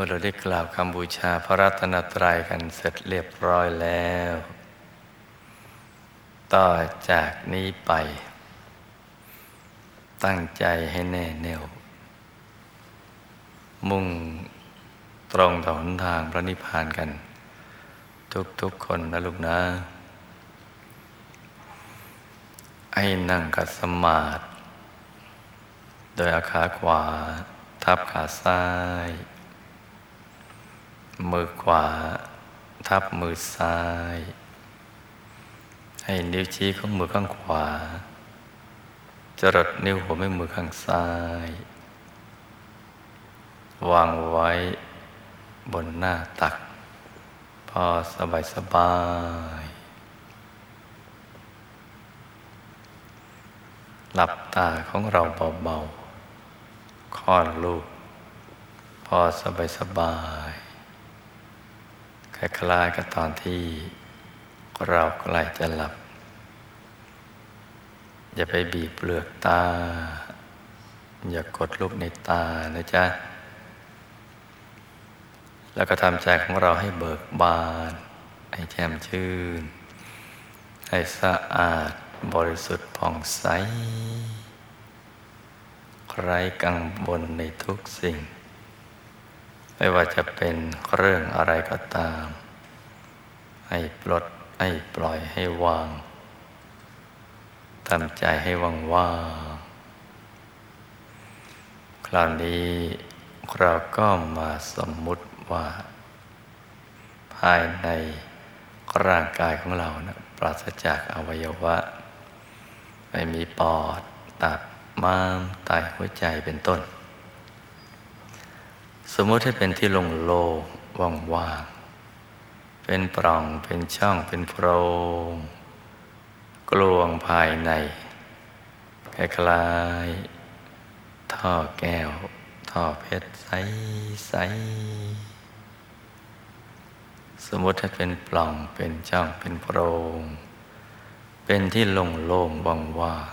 มื่อเราได้กล่าวคำบูชาพระรัตนตรัยกันเสร็จเรียบร้อยแล้วต่อจากนี้ไปตั้งใจให้แน่แน่วมุ่งตรงต่อหนทางพระนิพพานกันทุกๆคนนะลูกนะให้นั่งขัดสมาธิโดยเอาขาขวาทับขาซ้ายมือขวาทับมือซ้ายให้นิ้วชี้ของมือข้างขวาจรดนิ้วหัวแม่มือข้างซ้ายวางไว้บนหน้าตักพอสบายหลับตาของเราเบาๆคลอดลูกพอสบายคล้ายๆกับตอนที่เราใกล้จะหลับอย่าไปบีบเปลือกตาอย่ากดลูกในตานะจ๊ะแล้วก็ทำใจของเราให้เบิกบานให้แจ่มชื่นให้สะอาดบริสุทธิ์ผ่องใสไร้กังวลในทุกสิ่งไม่ว่าจะเป็นเรื่องอะไรก็ตามให้ปลดให้ปล่อยให้วางทำใจให้ว่างๆคราวนี้เราก็มาสมมุติว่าภายในร่างกายของเรานะปราศจากอวัยวะไม่มีปอดตับม้ามไตหัวใจเป็นต้นสมมติให้เป็นที่โล่งๆว่างๆเป็นปล่องเป็นช่องเป็นโพรงกลวงภายในคล้ายๆท่อแก้วท่อเพชรใสๆสมมติให้เป็นปล่องเป็นช่องเป็นโพรงเป็นที่โล่งๆว่าง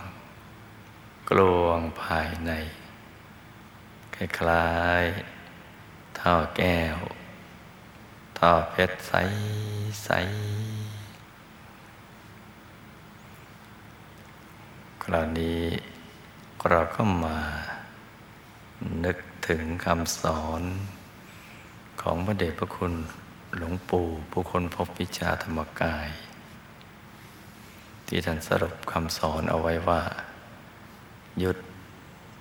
ๆกลวงภายในคล้ายๆท่อแก้วท่อเพชรใสๆคราวนี้เราก็มานึกถึงคำสอนของพระเดชพระคุณหลวงปู่ผู้ค้นพบวิชาธรรมกายที่ท่านสรุปคำสอนเอาไว้ว่าหยุด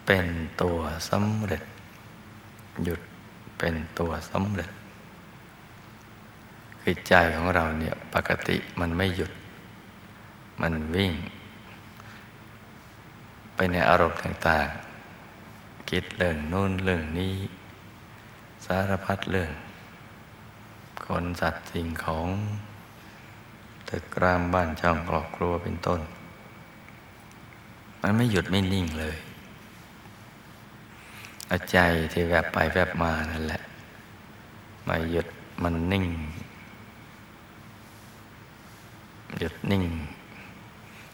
เป็นตัวสำเร็จหยุดเป็นตัวสำเร็จคือใจของเราเนี่ยปกติมันไม่หยุดมันวิ่งไปในอารมณ์ต่างๆคิดเรื่องนู่นเรื่องนี้สารพัดเรื่องคนสัตว์สิ่งของตึกรามบ้านช่องครอบครัวเป็นต้นมันไม่หยุดไม่นิ่งเลยใจที่แวบไปแวบมานั่นแหละไม่หยุดมันนิ่งหยุดนิ่ง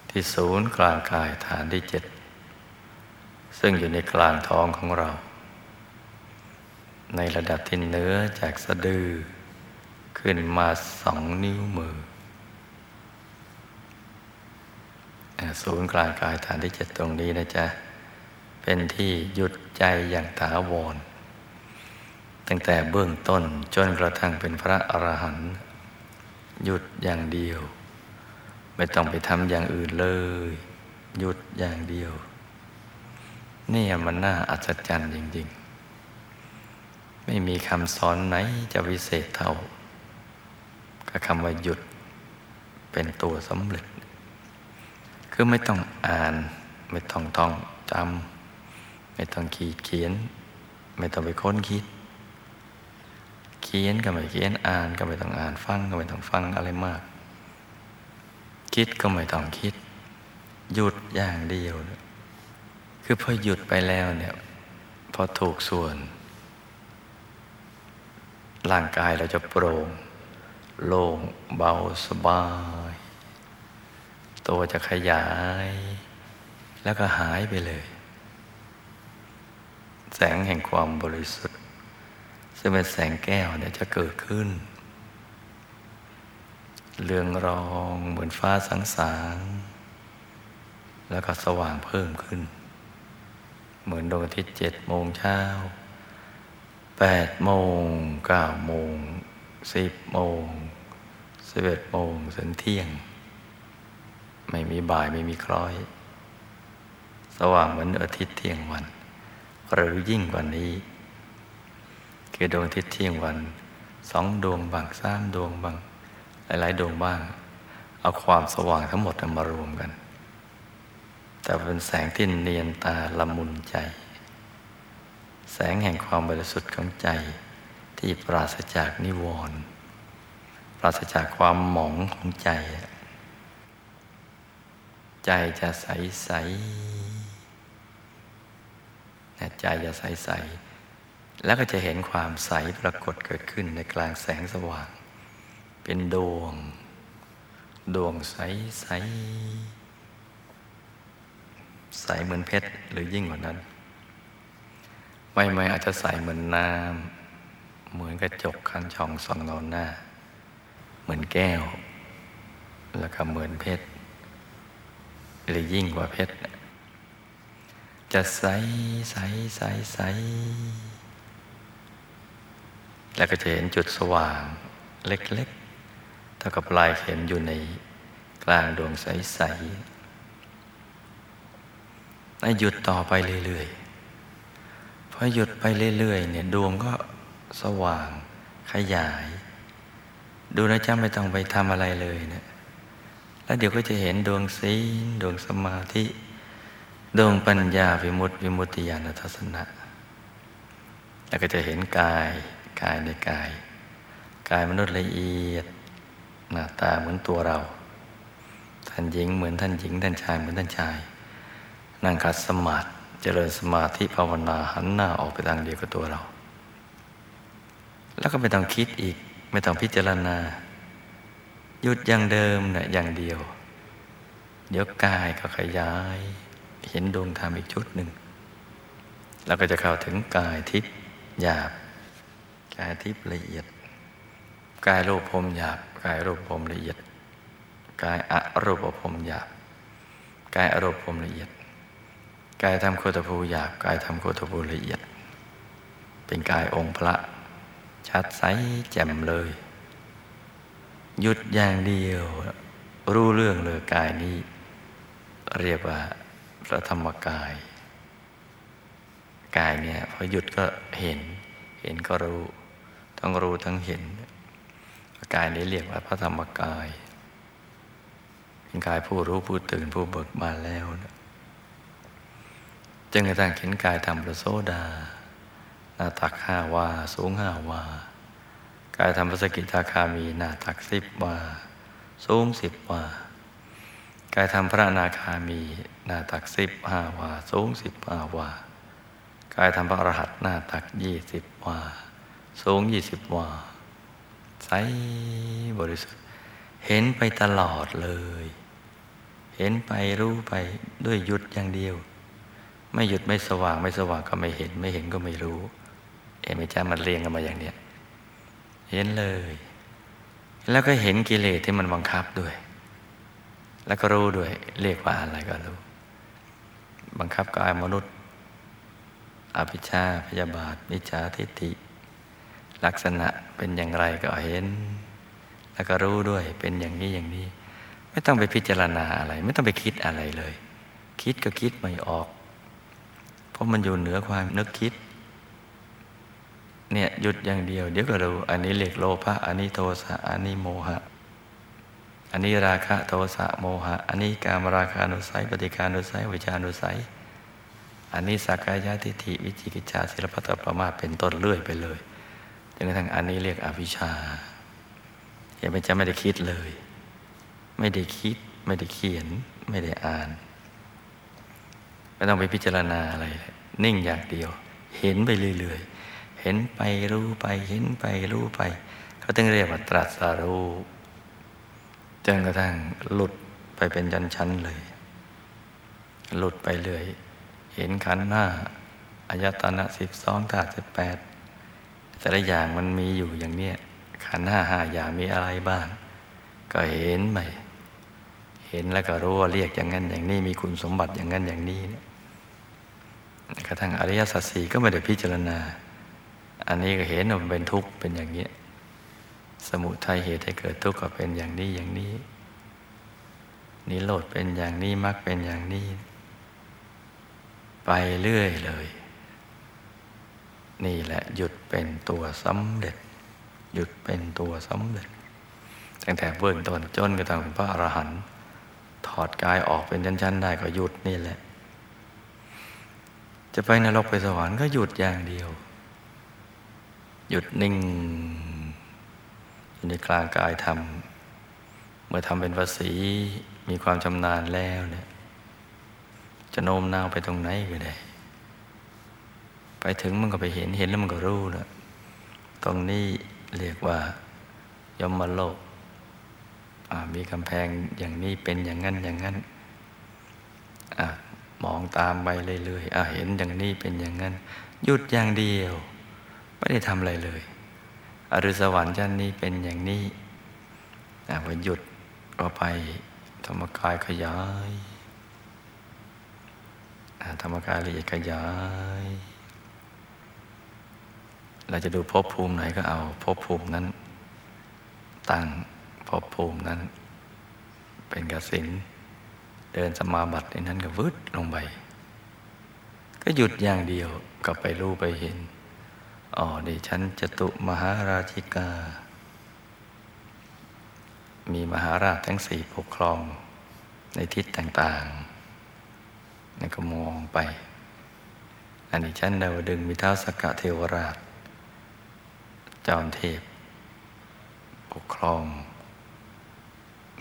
ที่ศูนย์กลางกายฐานที่7ซึ่งอยู่ในกลางท้องของเราในระดับที่เหนือจากสะดือขึ้นมา2 นิ้วมือศูนย์กลางกายฐานที่7ตรงนี้นะจ๊ะเป็นที่หยุดใจอย่างถาวรตั้งแต่เบื้องต้นจนกระทั่งเป็นพระอรหันต์หยุดอย่างเดียวไม่ต้องไปทำอย่างอื่นเลยหยุดอย่างเดียวนี่มันน่าอัศจรรย์จริงๆไม่มีคำสอนไหนจะวิเศษเท่ากับคำว่าหยุดเป็นตัวสำเร็จคือไม่ต้องอ่านไม่ต้องท่องจำไม่ต้องเขียนไม่ต้องไปค้นคิดเขียนก็ไม่เขียนอ่านก็ไม่ต้องอ่านฟังก็ไม่ต้องฟังอะไรมากคิดก็ไม่ต้องคิดหยุดอย่างเดียวคือพอหยุดไปแล้วเนี่ยพอถูกส่วนร่างกายเราจะโปร่งโล่งเบาสบายตัวจะขยายแล้วก็หายไปเลยแสงแห่งความบริสุทธิ์ ซึ่งเป็นแสงแก้วเนี่ยจะเกิดขึ้นเรืองรองเหมือนฟ้าสางๆแล้วก็สว่างเพิ่มขึ้นเหมือนดวงอาทิตย์7 โมงเช้า8 โมง9 โมง10 โมง11 โมงถึงเที่ยงไม่มีบ่ายไม่มีคล้อยสว่างเหมือนอาทิตย์เที่ยงวันหรือยิ่งกว่านี้คือดวงอาทิตย์เที่ยงวัน2 ดวงบาง3 ดวงบางหลายๆดวงบ้างเอาความสว่างทั้งหมดมารวมกันแต่เป็นแสงที่เนียนตาละมุนใจแสงแห่งความบริสุทธิ์ของใจที่ปราศจากนิวรณ์ปราศจากความหมองของใจใจจะใสใสใจจะใสใสแล้วก็จะเห็นความใสปรากฏเกิดขึ้นในกลางแสงสว่างเป็นดวงใสใสใสเหมือนเพชรหรือยิ่งกว่านั้นไม่อาจจะใสเหมือนน้ำเหมือนกระจกคันช่องส่องเราหน้าเหมือนแก้วแล้วก็เหมือนเพชรหรือยิ่งกว่าเพชรจะใสใสใสใสแล้วก็จะเห็นจุดสว่างเล็กๆเท่ากับลายเข็มอยู่ในกลางดวงใสๆให้หยุดต่อไปเรื่อยๆพอหยุดไปเรื่อยๆเนี่ยดวงก็สว่างขยายดูนะจ๊ะไม่ต้องไปทำอะไรเลยนะแล้วเดี๋ยวก็จะเห็นดวงศีลดวงสมาธิดวงปัญญาวิมุตติวิมุตติญาณทัศนะแล้วก็จะเห็นกายในกายมนุษย์ละเอียดหน้าตาเหมือนตัวเราท่านหญิงเหมือนท่านหญิงท่านชายเหมือนท่านชายนั่งขัดสมาธิเจริญสมาธิภาวนาหันหน้าออกไปทางเดียวกับตัวเราแล้วก็ไม่ต้องคิดอีกไม่ต้องพิจารณาหยุดอย่างเดิมนะอย่างเดียวเดี๋ยวกายก็ขยายเห็นดวงธรรมอีกชุดหนึ่งแล้วก็จะเข้าถึงกายทิพย์หยาบกายทิพย์ละเอียดกายรูปพรหมหยาบกายรูปพรหมละเอียดกายอรูปพรหมหยาบกายอรูปพรหมละเอียดกายธรรมโคตภูหยาบกายธรรมโคตภูละเอียดเป็นกายองค์พระชัดใสแจ่มเลยหยุดอย่างเดียวรู้เรื่องเลยกายนี้เรียกว่าพระธรรมกายกายเนี่ยพอหยุดก็เห็นก็รู้ทั้งรู้ทั้งเห็นกายนี้เรียกว่าพระธรรมกายเป็นกายผู้รู้ผู้ตื่นผู้เบิกบานแล้วนะจึงกระทั่งเห็นกายธรรมพระโสดาหน้าตัก5 วาสูง5 วากายธรรมพระสกิทาคามีหน้าตัก10 วาสูง10 วากายธรรมพระอนาคามีหน้าตัก15 วาสูง15 วากายธรรมพระอรหันต์หน้าตัก20 วาสูง20 วาใสบริสุทธิ์เห็นไปตลอดเลยเห็นไปรู้ไปด้วยหยุดอย่างเดียวไม่หยุดไม่สว่างไม่สว่างก็ไม่เห็นไม่เห็นก็ไม่รู้เอ็มจ้ามันเรียงกันมาอย่างเนี้ยเห็นเลยแล้วก็เห็นกิเลสที่มันบังคับด้วยแล้วก็รู้ด้วยเรียกว่าอะไรก็รู้บังคับกายมนุษย์อภิชาพยาบาทมิจฉาทิฏฐิลักษณะเป็นอย่างไรก็เห็นแล้วก็รู้ด้วยเป็นอย่างนี้อย่างนี้ไม่ต้องไปพิจารณาอะไรไม่ต้องไปคิดอะไรเลยคิดก็คิดไม่ออกเพราะมันอยู่เหนือความนึกคิดเนี่ยหยุดอย่างเดียวเดี๋ยวก็รู้อันนี้เรียกโลภะอันนี้โทสะอันนี้โมหะอันนี้ราคะโทสะโมหะอันนี้กามราคานุสัยปฏิฆานุสัยวิชานุสัยอันนี้สักกายทิฏฐิวิจิกิจฉาศิลปะตประมาทเป็นต้นเลื่อยไปเลยจนกระทั่งอันนี้เรียกอวิชชาอย่าไปจะไม่ได้คิดเลยไม่ได้คิดไม่ได้เขียนไม่ได้อ่านไม่ต้องไปพิจารณาอะไรนิ่งอย่างเดียวเห็นไปเรื่อยๆเห็นไปรู้ไปเห็นไปรู้ไปเขาถึงเรียกว่าตรัสรู้จนกระทั่งหลุดไปเป็นชั้นๆเลยหลุดไปเลยเห็นขันธ์ 5อายตนะ 12 ธาตุ 18 แต่ละอย่างมันมีอยู่อย่างเนี้ยขันธ์ห้าอย่างมีอะไรบ้างก็เห็นไปเห็นแล้วก็รู้ว่าเรียกอย่างนั้นอย่างนี้มีคุณสมบัติอย่างนั้นอย่างนี้เนี่ยกระทั่งอริยสัจสี่ก็ไม่ได้พิจารณาอันนี้ก็เห็นว่ามันเป็นทุกข์เป็นอย่างเนี้ยสมุทัยเหตุให้เกิดทุกข์ก็เป็นอย่างนี้อย่างนี้นิโรธเป็นอย่างนี้มรรคเป็นอย่างนี้ไปเรื่อยเลยนี่แหละหยุดเป็นตัวสำเร็จหยุดเป็นตัวสำเร็จตั้งแต่เบื้องต้นจนกระทั่งเป็นพระอรหันต์ถอดกายออกเป็นชั้นๆได้ก็หยุดนี่แหละจะไปนรกไปสวรรค์ก็หยุดอย่างเดียวหยุดนิ่งอยู่ในกลางกายธรรมเมื่อทำเป็นวสีมีความชำนาญแล้วเนี่ยจะโน้มน้าวไปตรงไหนก็ได้ไปถึงมันก็ไปเห็นแล้วมันก็รู้นะตรงนี้เรียกว่ายมโลกมีกำแพงอย่างนี้เป็นอย่างนั้นอย่างนั้นมองตามไปเรื่อยๆเห็นอย่างนี้เป็นอย่างนั้นหยุดอย่างเดียวไม่ได้ทำอะไรเลยอริยสวรรค์ชั้นนี้เป็นอย่างนี้พอหยุดก็ไปธรรมกายขยายธรรมกายละเอียดขยายเราจะดูภพภูมิไหนก็เอาภพภูมินั้นตั้งภพภูมินั้นเป็นกสิณเดินสมาบัติในนั้นก็วืดลงไปก็หยุดอย่างเดียวก็ไปรู้ไปเห็นอ๋อนี่ฉันจตุมหาราชิกามีมหาราชทั้งสี่ปกครองในทิศต่างๆนั่นก็มองไปอันนี้ชั้นดาวดึงมีท้าวสักกะเทวราชจอมเทพปกครอง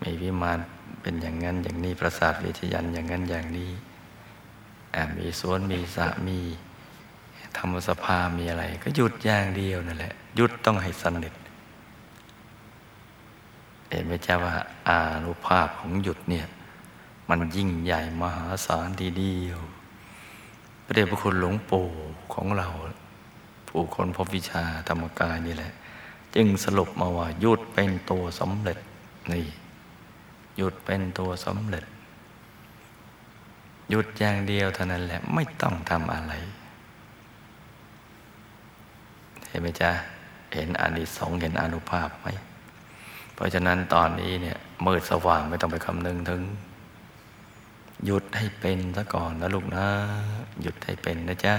มีวิมานเป็นอย่างนั้นอย่างนี้ปราสาทเวชยันต์อย่างนั้นอย่างนี้มีสวนมีสระมีธรรมสภามีอะไรก็หยุดอย่างเดียวนั่นแหละหยุดต้องให้สำเร็จเห็นไหมเจ้าว่าอานุภาพของหยุดเนี่ยมันยิ่งใหญ่มหาศาลทีเดียวพระเดชพระคุณหลวงปู่ของเราผู้คนพบวิชาธรรมกายนี่แหละจึงสรุปมาว่าหยุดเป็นตัวสำเร็จนี่หยุดเป็นตัวสำเร็จหยุดอย่างเดียวเท่านั้นแหละไม่ต้องทำอะไรเห็นไหมจ๊ะเห็นอานิสงส์เห็นอานุภาพไหมเพราะฉะนั้นตอนนี้เนี่ยมืดสว่างไม่ต้องไปคำนึงถึงหยุดให้เป็นซะก่อนนะลูกนะหยุดให้เป็นนะจ๊ะ